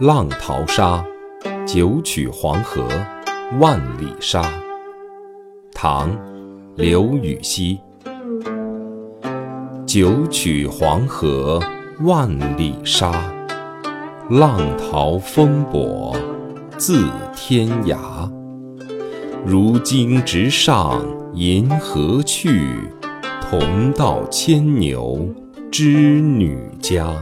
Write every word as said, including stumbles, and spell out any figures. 浪淘沙，九曲黄河万里沙。唐·刘禹锡。九曲黄河万里沙，浪淘风簸自天涯。如今直上银河去，同到牵牛织女家。